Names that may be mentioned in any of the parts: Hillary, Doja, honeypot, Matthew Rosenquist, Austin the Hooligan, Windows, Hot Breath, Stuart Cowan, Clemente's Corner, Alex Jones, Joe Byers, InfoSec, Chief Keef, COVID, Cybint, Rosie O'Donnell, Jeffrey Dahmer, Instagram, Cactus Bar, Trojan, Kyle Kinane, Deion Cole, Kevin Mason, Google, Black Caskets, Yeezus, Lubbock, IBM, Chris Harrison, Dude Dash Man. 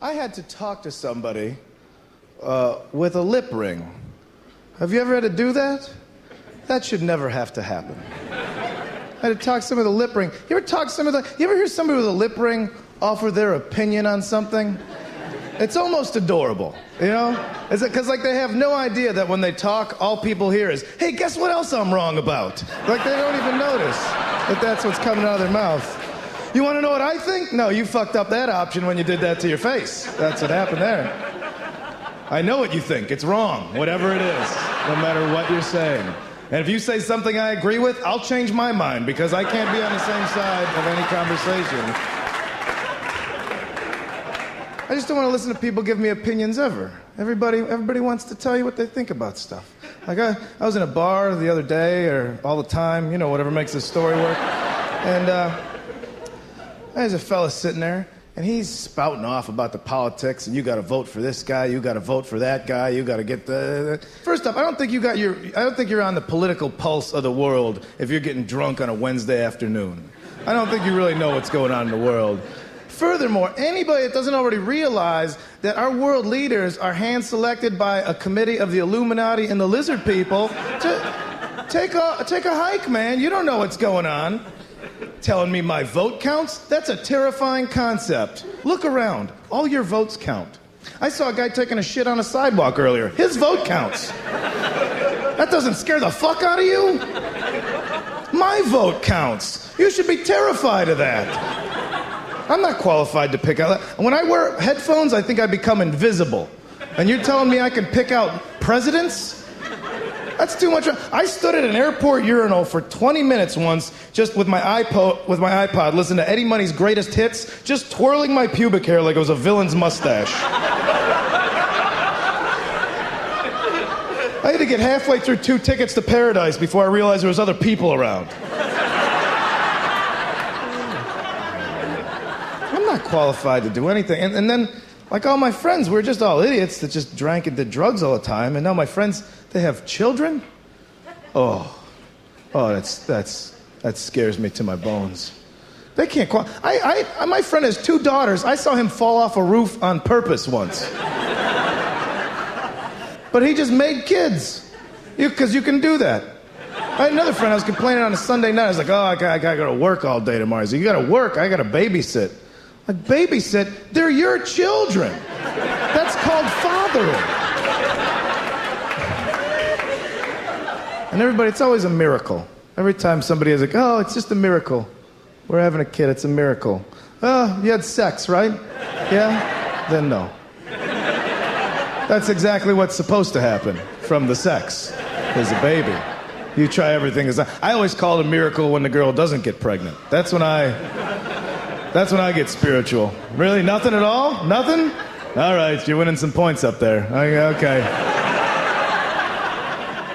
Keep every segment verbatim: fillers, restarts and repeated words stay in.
I had to talk to somebody uh, with a lip ring. Have you ever had to do that? That should never have to happen. I had to talk to somebody with a lip ring. You ever talk to somebody with a, you ever hear somebody with a lip ring offer their opinion on something? It's almost adorable, you know? Is it because like they have no idea that when they talk, all people hear is, hey, guess what else I'm wrong about? Like they don't even notice that that's what's coming out of their mouth. You want to know what I think? No, you fucked up that option when you did that to your face. That's what happened there. I know what you think. It's wrong, whatever it is, no matter what you're saying. And if you say something I agree with, I'll change my mind because I can't be on the same side of any conversation. I just don't want to listen to people give me opinions ever. Everybody, everybody wants to tell you what they think about stuff. Like I, I was in a bar the other day, or all the time, you know, whatever makes this story work. And uh, there's a fella sitting there, and he's spouting off about the politics, and you got to vote for this guy, you got to vote for that guy, you got to get the. First off, I don't think you got your. I don't think you're on the political pulse of the world if you're getting drunk on a Wednesday afternoon. I don't think you really know what's going on in the world. Furthermore, anybody that doesn't already realize that our world leaders are hand-selected by a committee of the Illuminati and the lizard people to take a, take a hike, man. You don't know what's going on. Telling me my vote counts? That's a terrifying concept. Look around. All your votes count. I saw a guy taking a shit on a sidewalk earlier. His vote counts. That doesn't scare the fuck out of you? My vote counts. You should be terrified of that. I'm not qualified to pick out. When I wear headphones, I think I become invisible. And you're telling me I can pick out presidents? That's too much. I stood at an airport urinal for twenty minutes once, just with my iPod, with my iPod, listening to Eddie Money's greatest hits, just twirling my pubic hair like it was a villain's mustache. I had to get halfway through two tickets to paradise before I realized there was other people around. I'm not qualified to do anything. And, and then, like all my friends, we're just all idiots that just drank and did drugs all the time. And now my friends, they have children. Oh, oh, that's that's that scares me to my bones. They can't qualify. I, I, my friend has two daughters. I saw him fall off a roof on purpose once. But he just made kids, you because you can do that. I had another friend. I was complaining on a Sunday night. I was like, oh, I gotta, I gotta go to work all day tomorrow. He's like, you gotta work. I gotta babysit. Like, babysit, they're your children. That's called fathering. And everybody, it's always a miracle. Every time somebody is like, oh, it's just a miracle. We're having a kid, it's a miracle. Oh, you had sex, right? Yeah? Then no. That's exactly what's supposed to happen from the sex as a baby. You try everything. I always call it a miracle when the girl doesn't get pregnant. That's when I... That's when I get spiritual. Really? Nothing at all? Nothing? All right, you're winning some points up there. Okay.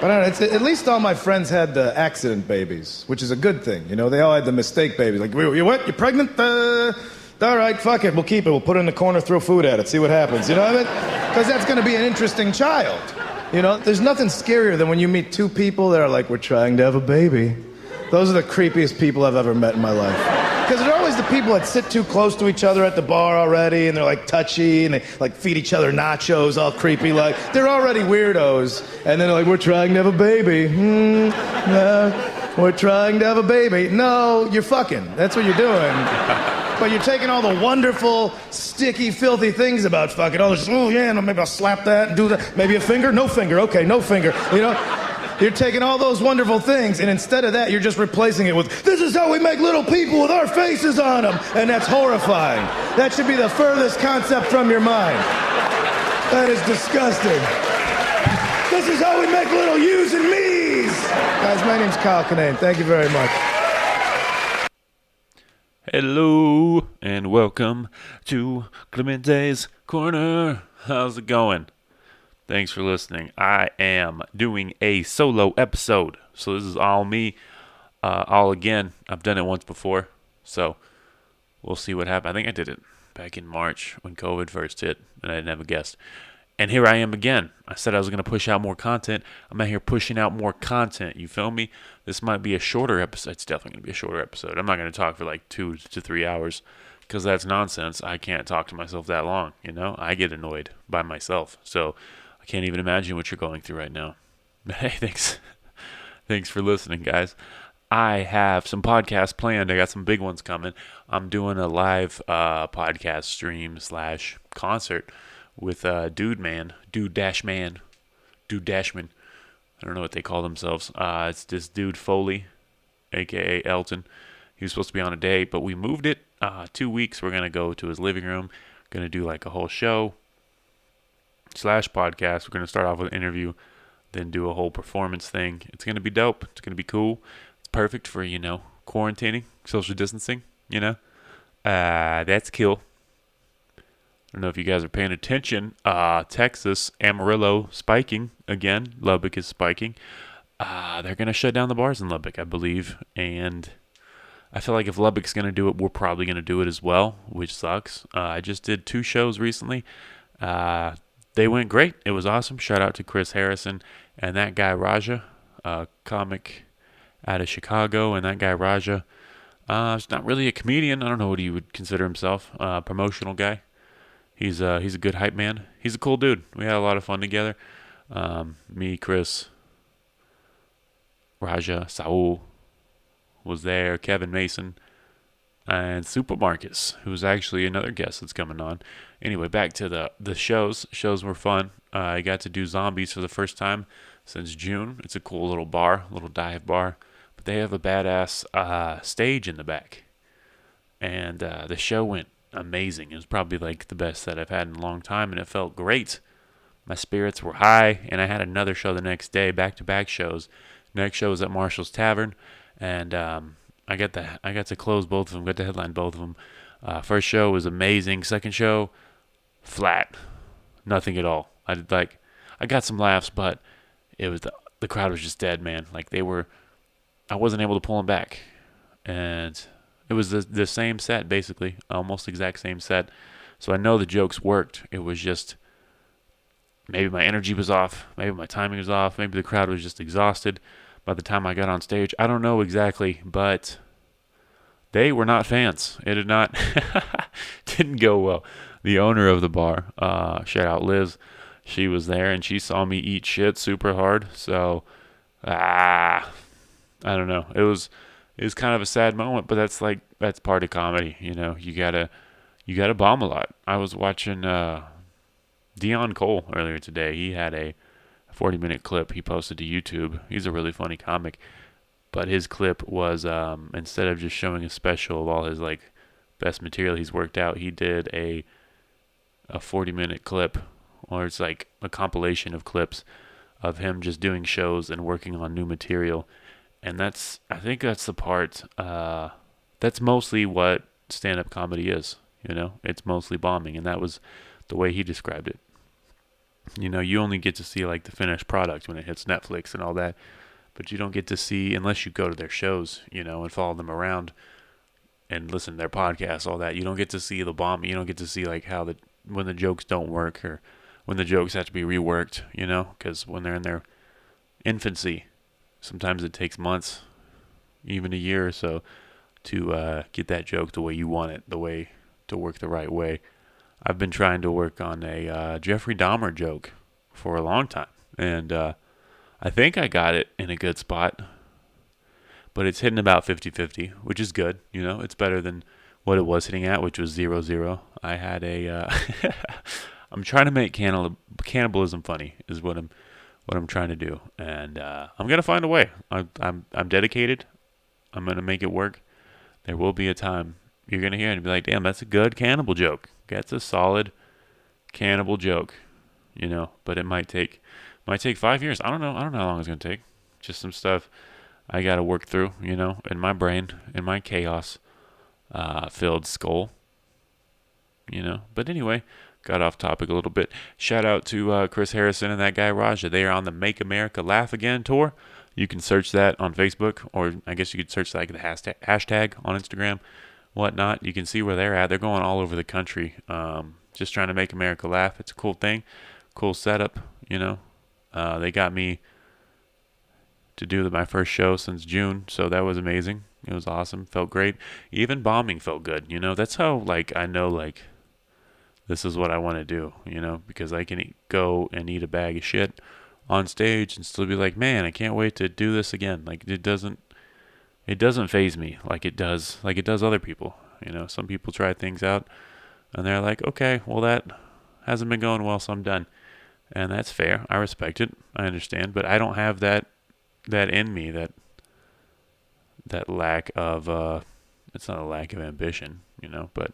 But I don't know, it's, at least all my friends had the accident babies, which is a good thing. You know, they all had the mistake babies. Like, you what? You're pregnant? Uh, all right, fuck it. We'll keep it. We'll put it in the corner, throw food at it, see what happens. You know what I mean? Because that's going to be an interesting child. You know, there's nothing scarier than when you meet two people that are like, we're trying to have a baby. Those are the creepiest people I've ever met in my life. Because they're always the people that sit too close to each other at the bar already, and they're like touchy, and they like feed each other nachos, all creepy like. They're already weirdos, and then they're like, we're trying to have a baby. Mm, uh, we're trying to have a baby. No, you're fucking. That's what you're doing. But you're taking all the wonderful, sticky, filthy things about fucking. Oh, just, oh yeah, maybe I'll slap that and do that. Maybe a finger? No finger. Okay, no finger. You know? You're taking all those wonderful things, and instead of that, you're just replacing it with, this is how we make little people with our faces on them. And that's horrifying. That should be the furthest concept from your mind. That is disgusting. This is how we make little yous and me's. Guys, my name's Kyle Kinane. Thank you very much. Hello, and welcome to Clemente's Corner. How's it going? Thanks for listening. I am doing a solo episode. So this is all me, uh, all again. I've done it once before. So we'll see what happens. I think I did it back in March when COVID first hit and I didn't have a guest. And here I am again. I said I was going to push out more content. I'm out here pushing out more content. You feel me? This might be a shorter episode. It's definitely going to be a shorter episode. I'm not going to talk for like two to three hours. because that's nonsense. I can't talk to myself that long, you know? I get annoyed by myself. So I can't even imagine what you're going through right now. But hey, thanks. Thanks for listening, guys. I have some podcasts planned. I got some big ones coming. I'm doing a live uh, podcast stream slash concert with uh, Dude Man, Dude Dash Man, Dude Dash Man. I don't know what they call themselves. Uh, it's this dude Foley, a k a. Elton. He was supposed to be on a date, but we moved it uh, two weeks. We're going to go to his living room. Going to do like a whole show slash podcast. We're going to start off with an interview, then do a whole performance thing. It's going to be dope. It's going to be cool. It's perfect for, you know, quarantining, social distancing, you know. Uh, that's cool. I don't know if you guys are paying attention. Uh, Texas, Amarillo, spiking again. Lubbock is spiking. Uh, they're going to shut down the bars in Lubbock, I believe. And I feel like if Lubbock's going to do it, we're probably going to do it as well, which sucks. Uh, I just did two shows recently. Uh, they went great. It was awesome. Shout out to Chris Harrison and that guy Raja, a comic out of Chicago. And that guy Raja, uh, he's not really a comedian. I don't know what he would consider himself. Uh, promotional guy. He's a, he's a good hype man. He's a cool dude. We had a lot of fun together. Um, me, Chris, Raja, Saul was there, Kevin Mason, and Supermarcus, who's actually another guest that's coming on. Anyway, back to the, the shows. Shows were fun. Uh, I got to do Zombies for the first time since June. It's a cool little bar, little dive bar. But they have a badass uh, stage in the back. And uh, the show went amazing. It was probably like the best that I've had in a long time, and it felt great. My spirits were high, and I had another show the next day, back-to-back shows. Next show was at Marshall's Tavern, and um, I got the I got to close both of them, got to headline both of them. Uh, first show was amazing. Second show, flat, nothing at all. I did like I got some laughs, but it was the, the crowd was just dead, man. Like they were, I wasn't able to pull them back, and it was the, the same set, basically, almost exact same set. So I know the jokes worked. It was just maybe my energy was off. Maybe my timing was off. Maybe the crowd was just exhausted by the time I got on stage. I don't know exactly, but they were not fans. It did not didn't go well. The owner of the bar, uh, shout out Liz, she was there, and she saw me eat shit super hard. So, ah, I don't know. It was... It's kind of a sad moment, but that's like that's part of comedy, you know. You gotta, you gotta bomb a lot. I was watching uh, Deion Cole earlier today. He had a forty-minute clip he posted to YouTube. He's a really funny comic, but his clip was um, instead of just showing a special of all his like best material he's worked out, he did a a forty-minute clip, or it's like a compilation of clips of him just doing shows and working on new material. And that's, I think that's the part, uh, that's mostly what stand-up comedy is, you know? It's mostly bombing, and that was the way he described it. You know, you only get to see, like, the finished product when it hits Netflix and all that, but you don't get to see, unless you go to their shows, you know, and follow them around and listen to their podcasts, all that, you don't get to see the bomb, you don't get to see, like, how the, when the jokes don't work, or when the jokes have to be reworked, you know? Because when they're in their infancy, sometimes it takes months, even a year or so, to uh, get that joke the way you want it, the way to work the right way. I've been trying to work on a uh, Jeffrey Dahmer joke for a long time, and uh, I think I got it in a good spot, but it's hitting about fifty-fifty, which is good. You know, it's better than what it was hitting at, which was zero zero. I had a... Uh, I'm trying to make cannibal- cannibalism funny, is what I'm... what I'm trying to do, and uh, I'm gonna find a way. I'm I'm I'm dedicated. I'm gonna make it work. There will be a time you're gonna hear it and be like, "Damn, that's a good cannibal joke. That's a solid cannibal joke," you know. But it might take might take five years. I don't know. I don't know how long it's gonna take. Just some stuff I gotta work through, you know, in my brain, in my chaos uh, filled skull, you know. But anyway. Got off topic a little bit. Shout out to uh, Chris Harrison and that guy Raja. They are on the Make America Laugh Again tour. You can search that on Facebook, or I guess you could search like the hashtag, hashtag on Instagram, whatnot. You can see where they're at. They're going all over the country, um, just trying to make America laugh. It's a cool thing, cool setup. You know, uh, they got me to do my first show since June, so that was amazing. It was awesome. Felt great. Even bombing felt good. You know, that's how, like, I know, like, this is what I want to do, you know, because I can eat, go and eat a bag of shit on stage and still be like, man, I can't wait to do this again. Like, it doesn't, it doesn't faze me like it does, like it does other people. You know, some people try things out and they're like, okay, well, that hasn't been going well, so I'm done. And that's fair. I respect it. I understand. But I don't have that, that in me, that, that lack of, uh, it's not a lack of ambition, you know, but,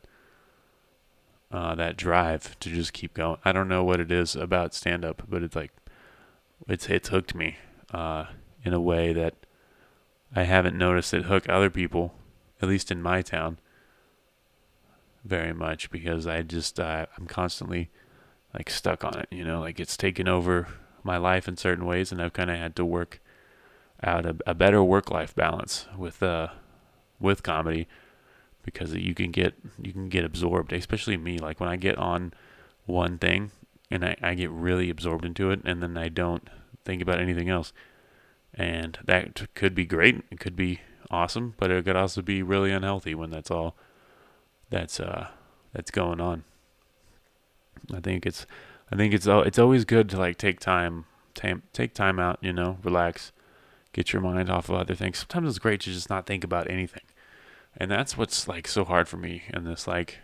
uh, that drive to just keep going. I don't know what it is about stand up, but it's like, it's, it's hooked me, uh, in a way that I haven't noticed it hook other people, at least in my town, very much, because I just, uh, I'm constantly like stuck on it, you know, like it's taken over my life in certain ways, and I've kind of had to work out a, a better work-life balance with uh with comedy, because you can get you can get absorbed, especially me. Like when I get on one thing and I, I get really absorbed into it, and then I don't think about anything else, and that could be great, it could be awesome, but it could also be really unhealthy when that's all that's uh that's going on. I think it's I think it's it's always good to like take time tam, take time out, you know, relax. Get your mind off of other things. Sometimes it's great to just not think about anything. And that's what's like so hard for me in this like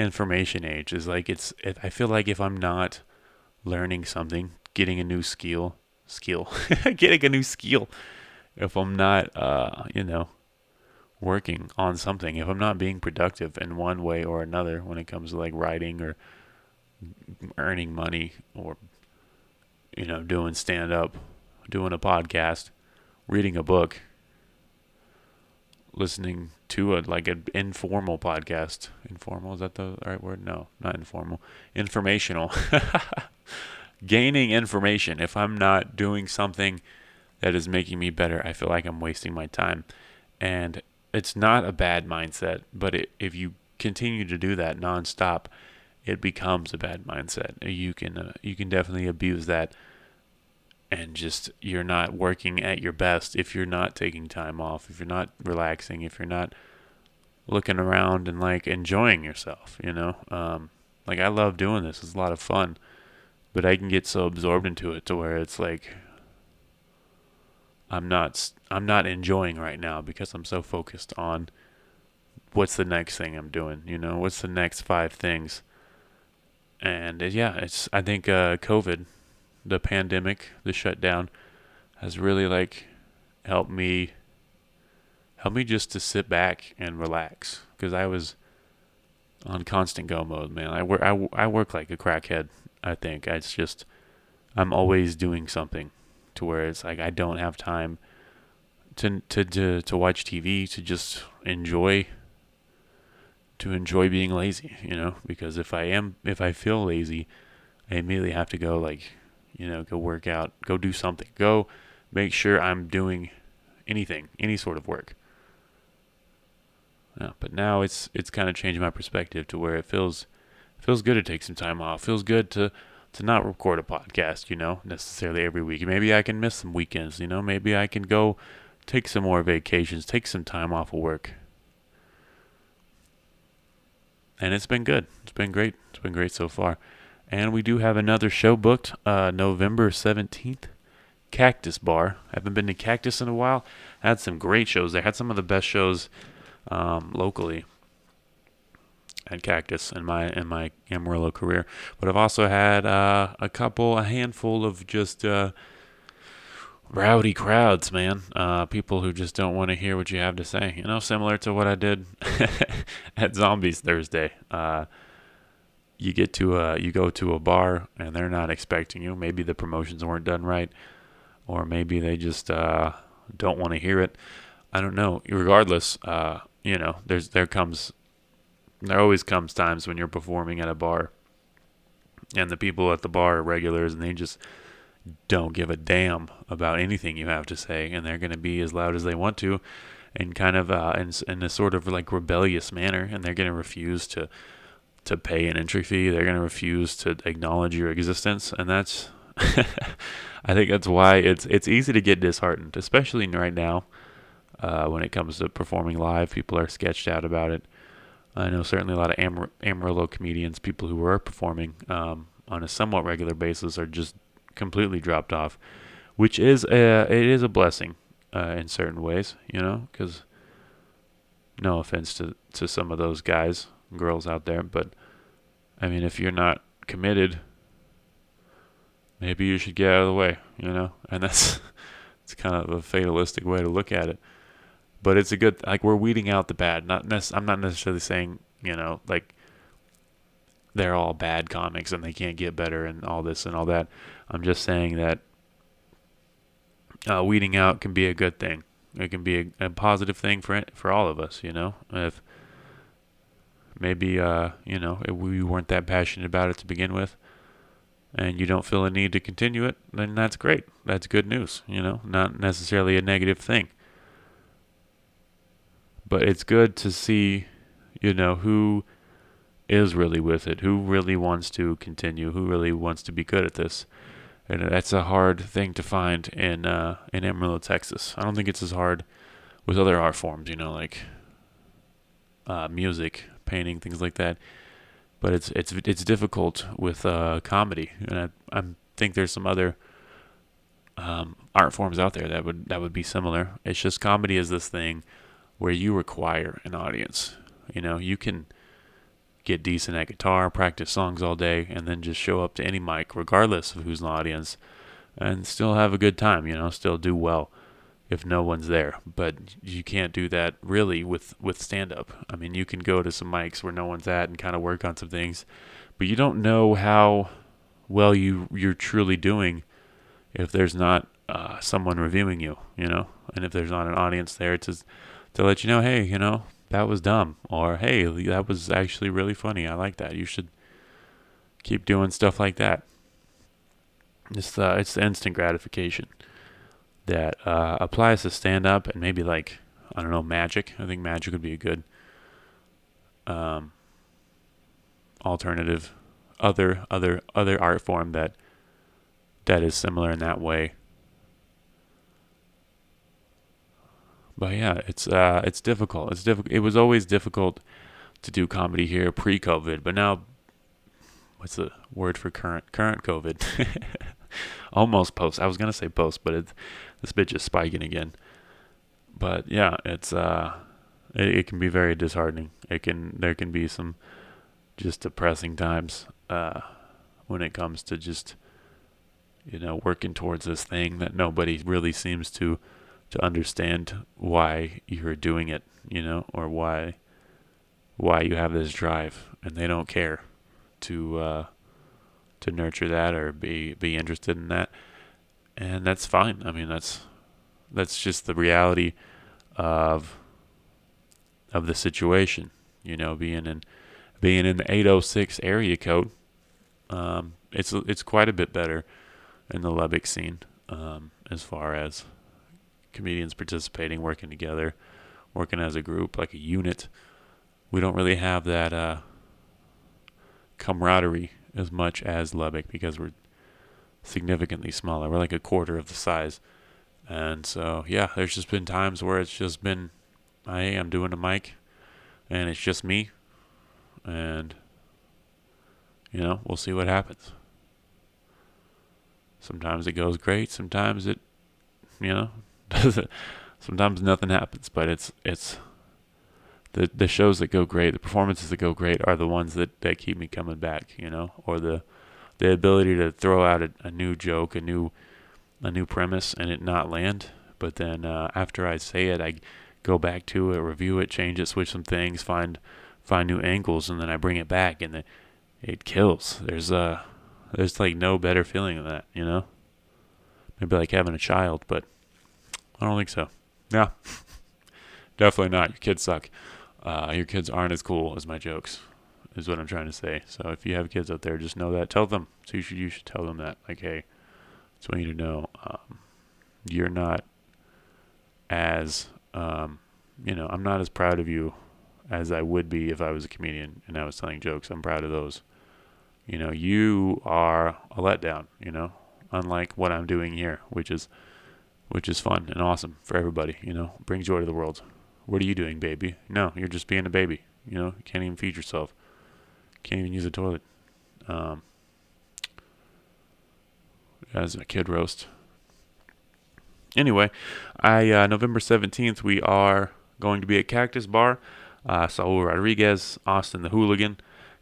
information age, is like it's it, I feel like if I'm not learning something, getting a new skill, skill, getting a new skill, if I'm not, uh, you know, working on something, if I'm not being productive in one way or another when it comes to like writing or earning money or, you know, doing stand up, doing a podcast, reading a book, listening to a like an informal podcast. Informal, is that the right word? No, not informal. Informational. Gaining information. If I'm not doing something that is making me better, I feel like I'm wasting my time. And it's not a bad mindset, but it, if you continue to do that nonstop, it becomes a bad mindset. You can uh, you can definitely abuse that. And just, you're not working at your best if you're not taking time off, if you're not relaxing, if you're not looking around and like enjoying yourself, you know? Um, like I love doing this. It's a lot of fun, but I can get so absorbed into it to where it's like, I'm not, I'm not enjoying right now because I'm so focused on what's the next thing I'm doing, you know, what's the next five things. And it, yeah, it's, I think, uh, COVID, the pandemic, the shutdown has really like helped me, helped me just to sit back and relax. Cause I was on constant go mode, man. I work, I, I work like a crackhead. I think it's just, I'm always doing something to where it's like, I don't have time to, to, to, to watch T V, to just enjoy, to enjoy being lazy, you know, because if I am, if I feel lazy, I immediately have to go like, you know, go work out, go do something, go make sure I'm doing anything, any sort of work. Yeah, but now it's it's kind of changed my perspective to where it feels feels good to take some time off. Feels good to to not record a podcast, you know, necessarily every week. Maybe I can miss some weekends, you know. Maybe I can go take some more vacations, take some time off of work. And it's been good. It's been great. It's been great so far. And we do have another show booked, uh, November seventeenth, Cactus Bar. I haven't been to Cactus in a while. I had some great shows there. I had some of the best shows um, locally at Cactus in my in my Amarillo career. But I've also had uh, a couple, a handful of just uh, rowdy crowds, man. Uh, people who just don't want to hear what you have to say. You know, similar to what I did at Zombies Thursday. Uh You get to a, you go to a bar and they're not expecting you. Maybe the promotions weren't done right, or maybe they just uh, don't want to hear it. I don't know. Regardless, uh, you know, there's there comes, there always comes times when you're performing at a bar, and the people at the bar are regulars and they just don't give a damn about anything you have to say, and they're going to be as loud as they want to, and kind of uh, in in a sort of like rebellious manner, and they're going to refuse to. to pay an entry fee. They're going to refuse to acknowledge your existence. And that's, I think that's why it's, it's easy to get disheartened, especially right now, uh, when it comes to performing live. People are sketched out about it. I know certainly a lot of Amar- Amarillo comedians, people who were performing um, on a somewhat regular basis, are just completely dropped off, which is a, it is a blessing uh, in certain ways, you know, because no offense to, to some of those guys and girls out there, but I mean, if you're not committed, maybe you should get out of the way, you know, and that's it's kind of a fatalistic way to look at it. But it's a good, like, we're weeding out the bad. Not nec- I'm not necessarily saying, you know, like, they're all bad comics and they can't get better and all this and all that. I'm just saying that uh, weeding out can be a good thing. It can be a, a positive thing for for all of us, you know. If maybe, uh, you know, if we weren't that passionate about it to begin with and you don't feel a need to continue it, then that's great. That's good news, you know, not necessarily a negative thing. But it's good to see, you know, who is really with it, who really wants to continue, who really wants to be good at this. And that's a hard thing to find in uh, in Amarillo, Texas. I don't think it's as hard with other art forms, you know, like uh, music, painting, things like that. But it's it's it's difficult with uh, comedy, and I, I think there's some other um, art forms out there that would that would be similar. It's just comedy is this thing where you require an audience. You know, you can get decent at guitar, practice songs all day, and then just show up to any mic, regardless of who's in the audience, and still have a good time, you know, still do well if no one's there. But you can't do that really with, with stand-up. I mean, you can go to some mics where no one's at and kind of work on some things, but you don't know how well you, you're truly doing if there's not uh, someone reviewing you, you know, and if there's not an audience there to... to let you know, hey, you know, that was dumb, or hey, that was actually really funny. I like that. You should keep doing stuff like that. It's uh, it's the instant gratification that uh, applies to stand-up and maybe like, I don't know, magic. I think magic would be a good um, alternative, other other other art form that that is similar in that way. But yeah, it's uh, it's difficult. It's difficult. It was always difficult to do comedy here pre-COVID, but now, what's the word for current current COVID? Almost post. I was gonna say post, but it, this bitch is spiking again. But yeah, it's uh, it, it can be very disheartening. It can there can be some just depressing times uh, when it comes to just, you know, working towards this thing that nobody really seems to. to understand why you're doing it, you know, or why why you have this drive, and they don't care to uh, to nurture that or be, be interested in that, and that's fine. I mean, that's that's just the reality of of the situation, you know, being in being in the eight oh six area code. Um, it's it's quite a bit better in the Lubbock scene um, as far as comedians participating, working together, working as a group, like a unit. We don't really have that uh, camaraderie as much as Lubbock because we're significantly smaller. We're like a quarter of the size. And so, yeah, there's just been times where it's just been, hey, I'm doing a mic, and it's just me. And, you know, we'll see what happens. Sometimes it goes great. Sometimes it, you know, sometimes nothing happens, but it's it's the the shows that go great, the performances that go great are the ones that, that keep me coming back, you know, or the the ability to throw out a, a new joke, a new a new premise, and it not land. But then uh, after I say it, I go back to it, review it, change it, switch some things, find find new angles, and then I bring it back, and it, it kills. There's uh there's like no better feeling than that, you know. Maybe like having a child, but I don't think so. No, definitely not. Your kids suck. Uh, your kids aren't as cool as my jokes, is what I'm trying to say. So if you have kids out there, just know that. Tell them. So you should you should tell them that. Like, hey, just want you to know, um, you're not as um, you know, I'm not as proud of you as I would be if I was a comedian and I was telling jokes. I'm proud of those. You know, you are a letdown. You know, unlike what I'm doing here, which is which is fun and awesome for everybody, you know. Bring joy to the world. What are you doing, baby? No, you're just being a baby, you know. You can't even feed yourself. Can't even use a toilet. Um, as a kid roast. Anyway, I uh, November seventeenth, we are going to be at Cactus Bar. Uh, Saul Rodriguez, Austin the Hooligan,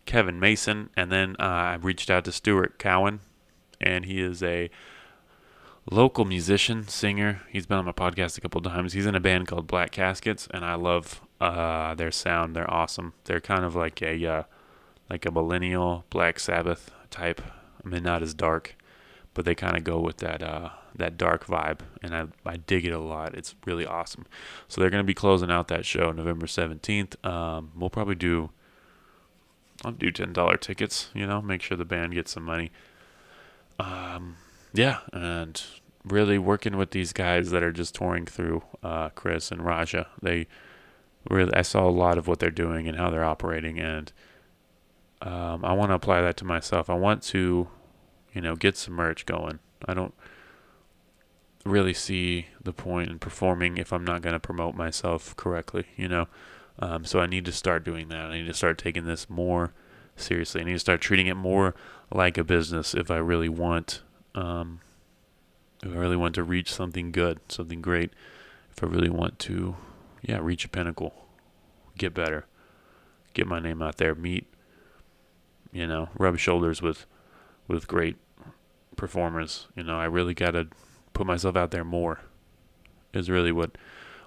Kevin Mason, and then uh, I reached out to Stuart Cowan, and he is a local musician, singer. He's been on my podcast a couple of times. He's in a band called Black Caskets, and I love uh, their sound. They're awesome. They're kind of like a uh, like a millennial Black Sabbath type. I mean, not as dark, but they kind of go with that uh, that dark vibe, and I, I dig it a lot. It's really awesome. So they're going to be closing out that show November seventeenth. Um, we'll probably do, I'll do ten dollar tickets, you know, make sure the band gets some money. Um, yeah, and really working with these guys that are just touring through, uh, Chris and Raja. They really, I saw a lot of what they're doing and how they're operating, and um, I want to apply that to myself. I want to, you know, get some merch going. I don't really see the point in performing if I'm not going to promote myself correctly, you know. Um, so I need to start doing that. I need to start taking this more seriously. I need to start treating it more like a business if I really want, um, if I really want to reach something good, something great. If I really want to, yeah, reach a pinnacle, get better, get my name out there, meet, you know, rub shoulders with, with great performers. You know, I really got to put myself out there more is really what,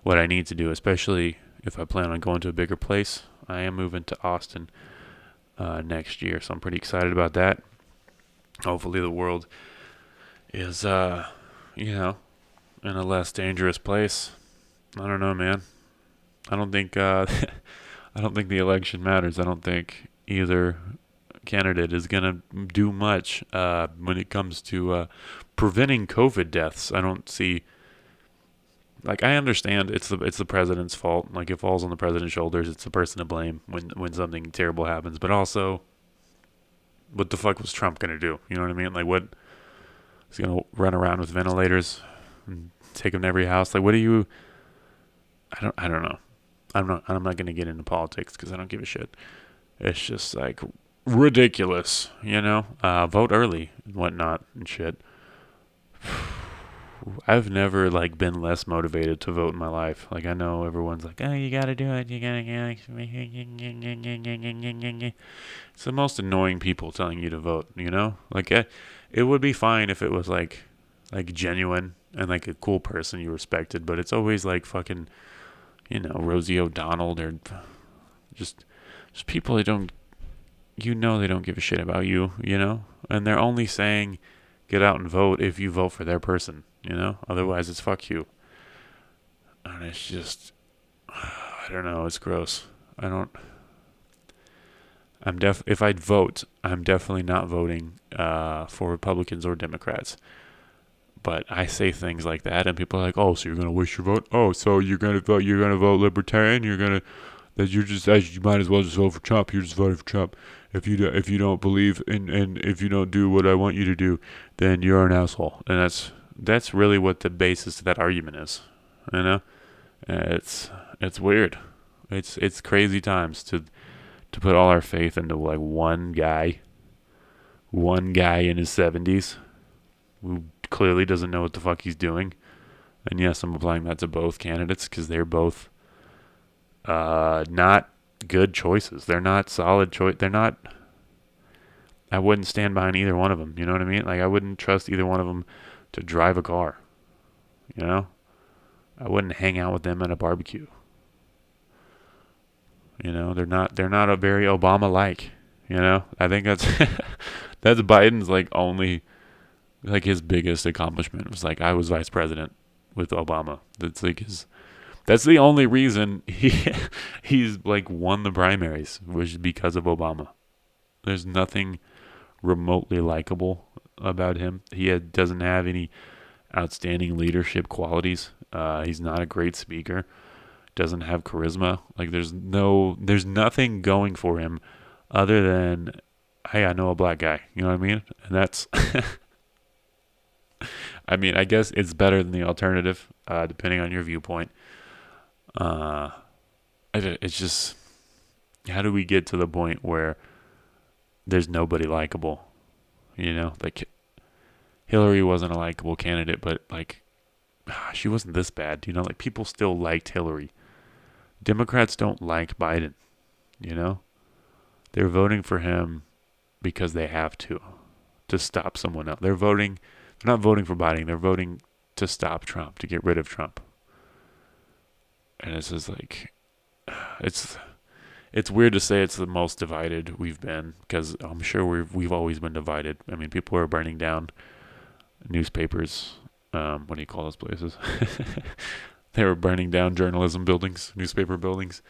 what I need to do, especially if I plan on going to a bigger place. I am moving to Austin uh, next year, so I'm pretty excited about that. Hopefully the world is, uh, you know, in a less dangerous place. I don't know, man. I don't think uh, I don't think the election matters. I don't think either candidate is going to do much uh, when it comes to uh, preventing COVID deaths. I don't see... Like, I understand it's the it's the president's fault. Like, it falls on the president's shoulders. It's the person to blame when, when something terrible happens. But also, what the fuck was Trump going to do? You know what I mean? Like, what? He's going to run around with ventilators and take them to every house? Like, what do you... I don't I don't know. I'm not, I'm not going to get into politics because I don't give a shit. It's just, like, ridiculous, you know? Uh, vote early and whatnot and shit. I've never, like, been less motivated to vote in my life. Like, I know everyone's like, oh, you gotta do it, you gotta go. It's the most annoying people telling you to vote, you know? Like, it would be fine if it was, like, like genuine and, like, a cool person you respected. But it's always, like, fucking, you know, Rosie O'Donnell or just, just people that don't, you know, they don't give a shit about you, you know? And they're only saying get out and vote if you vote for their person. You know, otherwise it's fuck you. And it's just, I don't know, it's gross. I don't, I'm def, if I'd vote, I'm definitely not voting uh, for Republicans or Democrats. But I say things like that and people are like, oh, so you're going to waste your vote? Oh, so you're going to vote, you're going to vote Libertarian? You're going to, that you're just, you might as well just vote for Trump. You're just voting for Trump. If you, do, if you don't believe in, and if you don't do what I want you to do, then you're an asshole. And that's, That's really what the basis of that argument is, you know. It's it's weird. It's it's crazy times to to put all our faith into like one guy, one guy in his seventies who clearly doesn't know what the fuck he's doing. And yes, I'm applying that to both candidates because they're both uh, not good choices. They're not solid choice. They're not. I wouldn't stand behind either one of them. You know what I mean? Like I wouldn't trust either one of them to drive a car, you know. I wouldn't hang out with them at a barbecue. You know, they're not they're not a very Obama-like. You know, I think that's that's Biden's like only like his biggest accomplishment was like I was vice president with Obama. That's like his. That's the only reason he he's like won the primaries, which is because of Obama. There's nothing remotely likable about him. He had, doesn't have any outstanding leadership qualities. Uh, he's not a great speaker. Doesn't have charisma. Like there's no, there's nothing going for him other than, hey, I know a black guy. You know what I mean? And that's, I mean, I guess it's better than the alternative, uh, depending on your viewpoint. Uh, it's just, how do we get to the point where there's nobody likable? You know, like Hillary wasn't a likable candidate, but like she wasn't this bad. You know, like people still liked Hillary. Democrats don't like Biden. You know, they're voting for him because they have to, to stop someone else. They're voting. They're not voting for Biden. They're voting to stop Trump, to get rid of Trump. And it's just like, it's, it's weird to say it's the most divided we've been, because I'm sure we've, we've always been divided. I mean, people are burning down newspapers. Um, what do you call those places? They were burning down journalism buildings, newspaper buildings,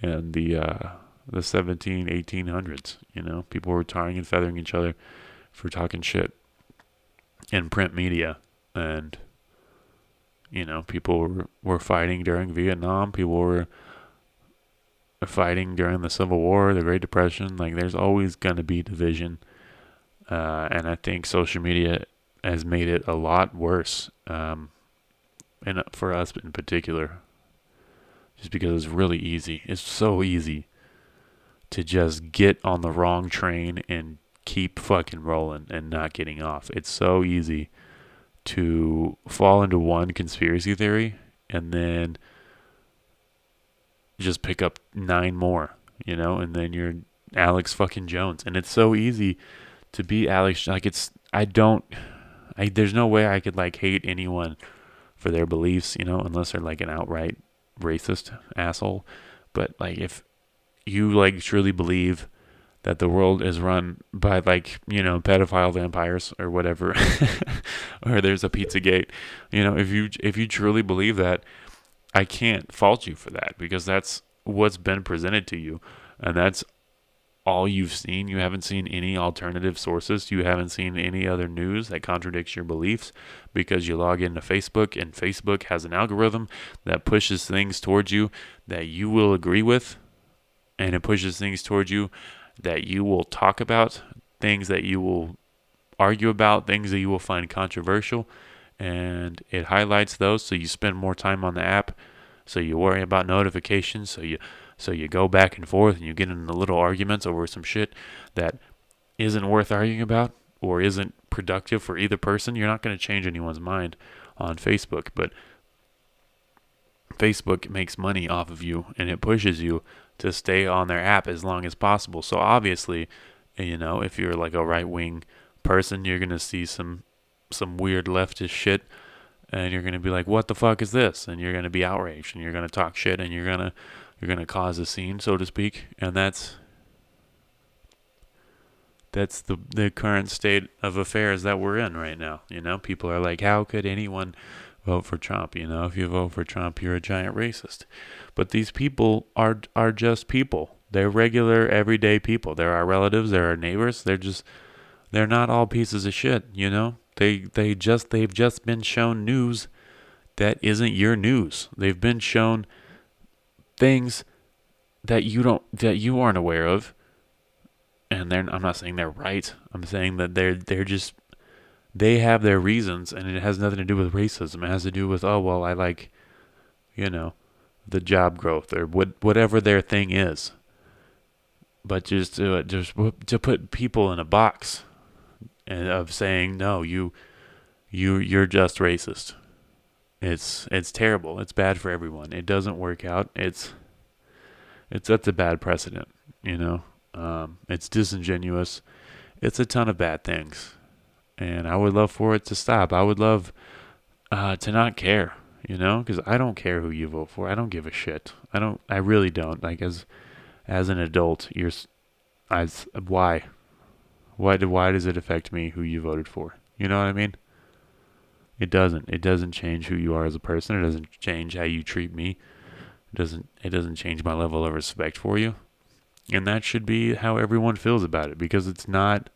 and the, uh, the seventeen, eighteen hundreds, you know, people were tarring and feathering each other for talking shit in print media. And, you know, people were, were fighting during Vietnam. People were fighting during the Civil War, the Great Depression. Like, there's always going to be division. Uh, and I think social media has made it a lot worse. Um, and for us in particular, just because it's really easy. It's so easy to just get on the wrong train and keep fucking rolling and not getting off. It's so easy to fall into one conspiracy theory and then just pick up nine more, you know, and then you're Alex fucking Jones. And it's so easy to be Alex. Like, it's, I don't, I, there's no way I could like hate anyone for their beliefs, you know, unless they're like an outright racist asshole. But like, if you like truly believe that the world is run by, like, you know, pedophile vampires or whatever, or there's a Pizzagate, you know, if you, if you truly believe that, I can't fault you for that, because that's what's been presented to you. And that's all you've seen. You haven't seen any alternative sources. You haven't seen any other news that contradicts your beliefs, because you log into Facebook and Facebook has an algorithm that pushes things towards you that you will agree with. And it pushes things towards you that you will talk about, things that you will argue about, things that you will find controversial, and it highlights those, so you spend more time on the app, so you worry about notifications, so you so you go back and forth, and you get into little arguments over some shit that isn't worth arguing about or isn't productive for either person. You're not going to change anyone's mind on Facebook, but Facebook makes money off of you, and it pushes you to stay on their app as long as possible. So obviously, you know, if you're like a right-wing person, you're going to see some some weird leftist shit, and you're going to be like, what the fuck is this? And you're going to be outraged, and you're going to talk shit, and you're going to you're going to cause a scene, so to speak. And that's that's the the current state of affairs that we're in right now, you know? People are like, how could anyone vote for Trump? You know, if you vote for Trump, you're a giant racist. But these people are are just people. They're regular, everyday people. They're our relatives. They're our neighbors. They're just, they're not all pieces of shit. You know, they they just they've just been shown news that isn't your news. They've been shown things that you don't that you aren't aware of. And they're I'm not saying they're right. I'm saying that they're they're just. They have their reasons, and it has nothing to do with racism. It has to do with, oh, well, I like, you know, the job growth or what, whatever their thing is. But just to, just to put people in a box and of saying, no, you, you, you're just racist. It's, it's terrible. It's bad for everyone. It doesn't work out. It's, it's, that's a bad precedent, you know, um, it's disingenuous. It's a ton of bad things. And I would love for it to stop. I would love uh, to not care, you know, because I don't care who you vote for. I don't give a shit. I don't. I really don't. Like as, as an adult, you're, as why, why do why does it affect me who you voted for? You know what I mean? It doesn't. It doesn't change who you are as a person. It doesn't change how you treat me. It doesn't. It doesn't change my level of respect for you. And that should be how everyone feels about it, because it's not.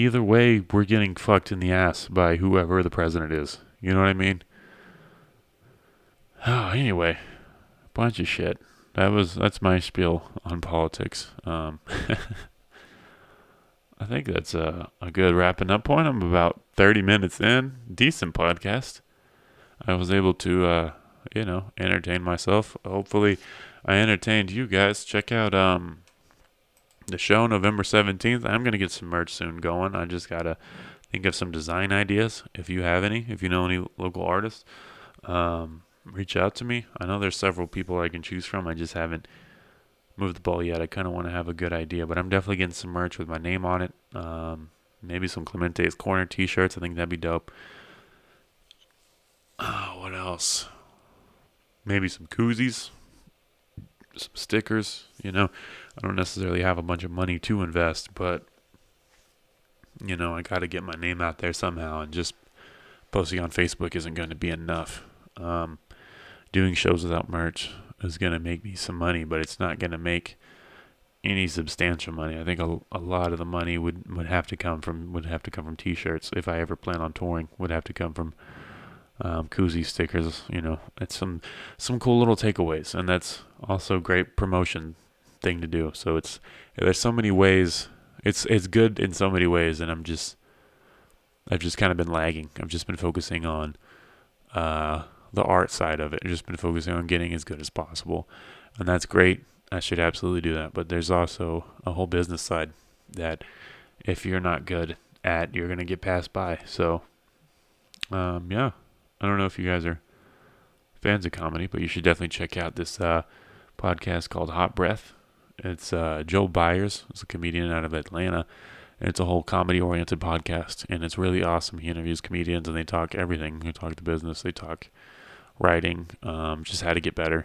Either way, we're getting fucked in the ass by whoever the president is. You know what I mean? Oh, anyway, bunch of shit. That was that's my spiel on politics. Um, I think that's a, a good wrapping up point. I'm about thirty minutes in. Decent podcast. I was able to, uh, you know, entertain myself. Hopefully I entertained you guys. Check out um, the show November seventeenth. I'm going to get some merch soon going. I just got to think of some design ideas. If you have any, if you know any local artists, um, reach out to me. I know there's several people I can choose from. I just haven't moved the ball yet. I kind of want to have a good idea, but I'm definitely getting some merch with my name on it. Um, maybe some Clemente's Corner t-shirts. I think that'd be dope. Oh, what else? Maybe some koozies, some stickers, you know. I don't necessarily have a bunch of money to invest, but, you know, I got to get my name out there somehow, and just posting on Facebook isn't going to be enough. Um, doing shows without merch is going to make me some money, but it's not going to make any substantial money. I think a, a lot of the money would, would have to come from would have to come from t-shirts. If I ever plan on touring, would have to come from um, koozie stickers. You know, it's some some cool little takeaways, and that's also a great promotion thing to do. So it's there's so many ways. It's it's good in so many ways, and I'm just I've just kind of been lagging. I've just been focusing on. Uh, the art side of it. I've just been focusing on getting as good as possible, and that's great. I should absolutely do that, but there's also a whole business side that if you're not good at, you're going to get passed by. So um, yeah, I don't know if you guys are fans of comedy, but you should definitely check out this uh, podcast called Hot Breath. It's uh, Joe Byers. He's a comedian out of Atlanta. It's a whole comedy-oriented podcast, and it's really awesome. He interviews comedians, and they talk everything. They talk the business. They talk writing, um, just how to get better,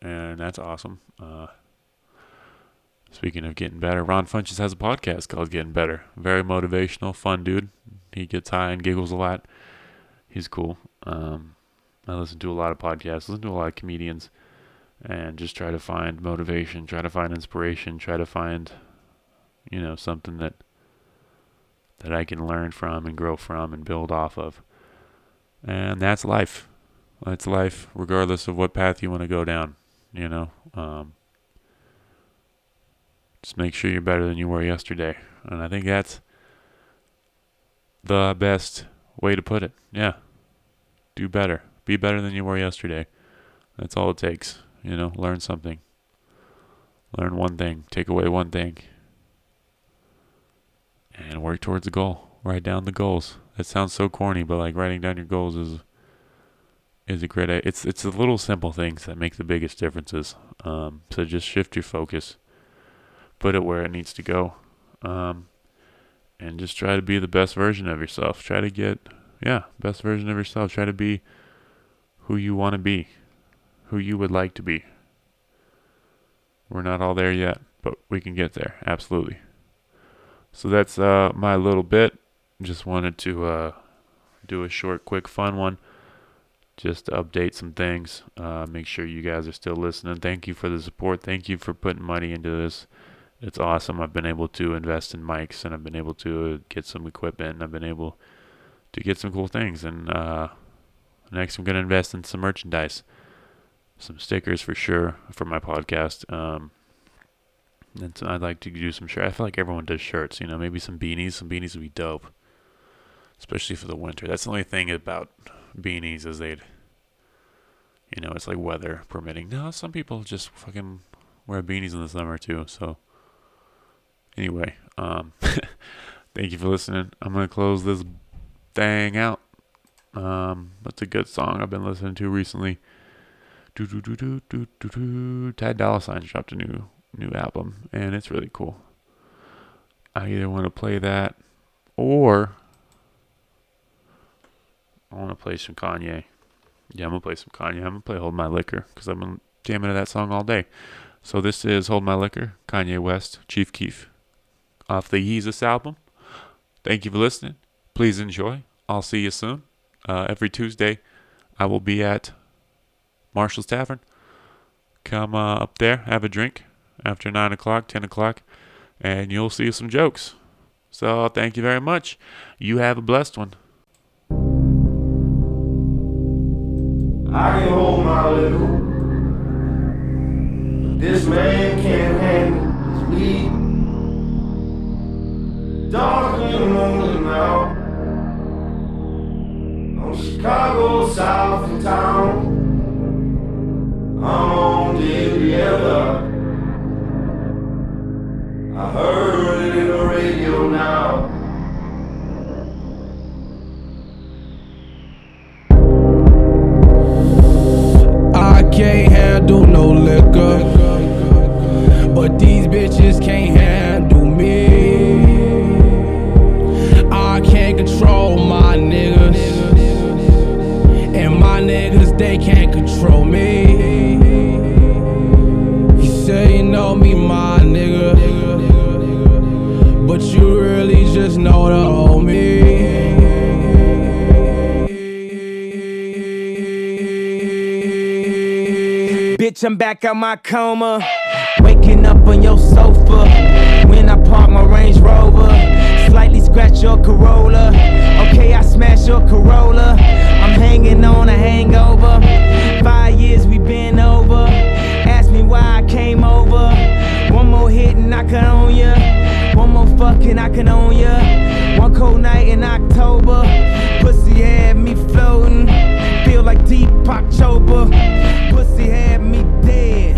and that's awesome. Uh, speaking of getting better, Ron Funches has a podcast called Getting Better. Very motivational, fun dude. He gets high and giggles a lot. He's cool. Um, I listen to a lot of podcasts, listen to a lot of comedians, and just try to find motivation, try to find inspiration, try to find, you know, something that that I can learn from and grow from and build off of. And that's life. That's life regardless of what path you want to go down, you know. Um, just make sure you're better than you were yesterday. And I think that's the best way to put it. Yeah. Do better. Be better than you were yesterday. That's all it takes, you know. Learn something. Learn one thing. Take away one thing. And work towards a goal. Write down the goals. That sounds so corny, but like writing down your goals is is a great idea. It's it's the little simple things that make the biggest differences. Um, so just shift your focus, put it where it needs to go, um, and just try to be the best version of yourself. Try to get yeah, best version of yourself. Try to be who you want to be, who you would like to be. We're not all there yet, but we can get there. Absolutely. So that's uh, my little bit. Just wanted to uh, do a short, quick, fun one. Just to update some things. Uh, make sure you guys are still listening. Thank you for the support. Thank you for putting money into this. It's awesome. I've been able to invest in mics, and I've been able to get some equipment, and I've been able to get some cool things. And uh, next I'm going to invest in some merchandise. Some stickers for sure for my podcast. Um And so I'd like to do some shirts. I feel like everyone does shirts, you know, maybe some beanies. Some beanies would be dope, especially for the winter. That's the only thing about beanies is they'd, you know, it's like weather permitting. No, some people just fucking wear beanies in the summer too. So anyway, um, thank you for listening. I'm going to close this thing out. Um, that's a good song I've been listening to recently. Do, do, do, do, do, do, do. Ty Dolla $ign dropped a new new album, and it's really cool. I either want to play that, or I want to play some Kanye. Yeah, I'm going to play some Kanye. I'm going to play Hold My Liquor, because I've been jamming to that song all day. So this is Hold My Liquor, Kanye West, Chief Keef, off the Yeezus album. Thank you for listening. Please enjoy. I'll see you soon. Uh, every Tuesday, I will be at Marshall's Tavern. Come uh, up there, have a drink. After nine o'clock, ten o'clock, and you'll see some jokes. So thank you very much. You have a blessed one. I can hold my liquor. This man can't handle his weed. Darkening now on Chicago south of town, on the Riviera. I heard it in the radio now. I can't handle no liquor, but these bitches can't handle me. Control my niggas, and my niggas, they can't control me. You say you know me, my nigga, but you really just know the old me. Bitch, I'm back out my coma, waking up on your sofa, when I park my Range Rover. Slightly scratch your Corolla. Okay, I smash your Corolla. I'm hanging on a hangover. Five years we been over. Ask me why I came over. One more hit and I could own ya. One more fucking I could own ya. One cold night in October. Pussy had me floating. Feel like Tupac Chopra. Pussy had me dead.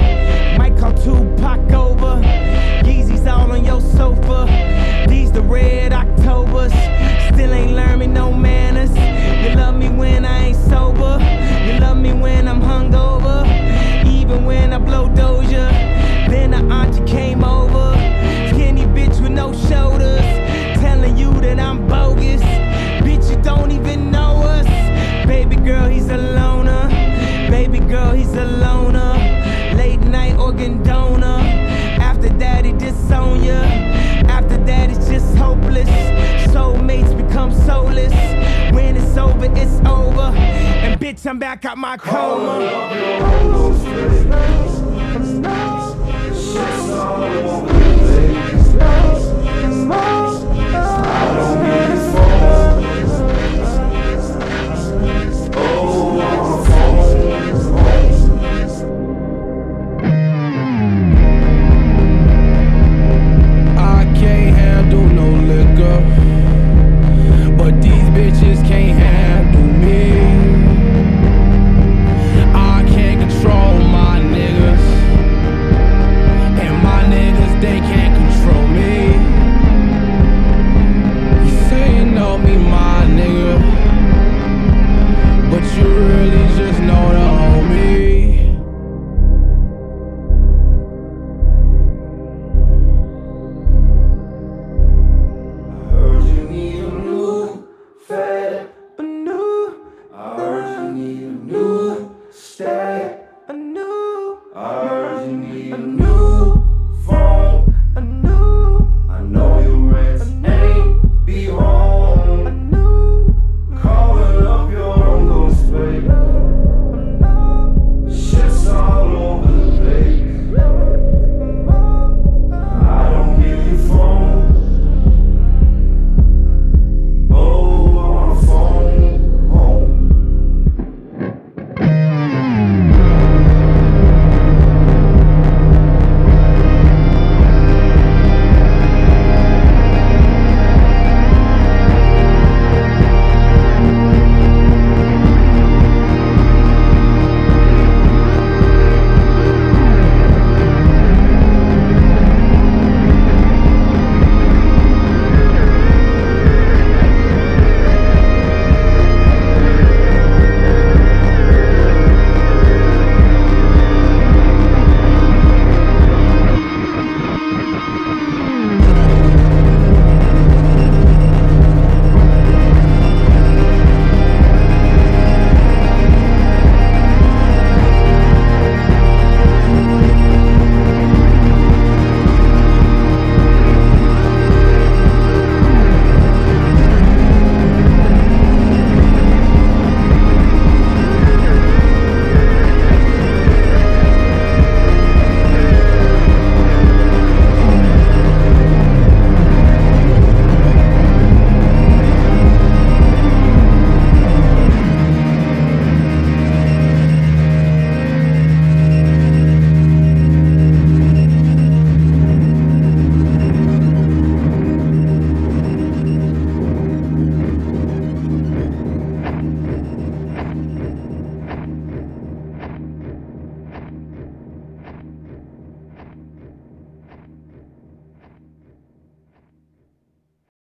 Might call Tupac over. Yeezys all on your sofa. These the red Octobers. Still ain't learn me no manners. You love me when I ain't sober. You love me when I'm hungover. Even when I blow Doja. Then the auntie came over. Skinny bitch with no shoulders. Telling you that I'm bogus. Bitch, you don't even know us. Baby girl, he's a loner. Baby girl, he's a loner. Late night organ donor. After that, he disown ya. After that it's just hopeless. Soulmates become soulless. When it's over, it's over. And bitch, I'm back out my coma. Shit's all over the place.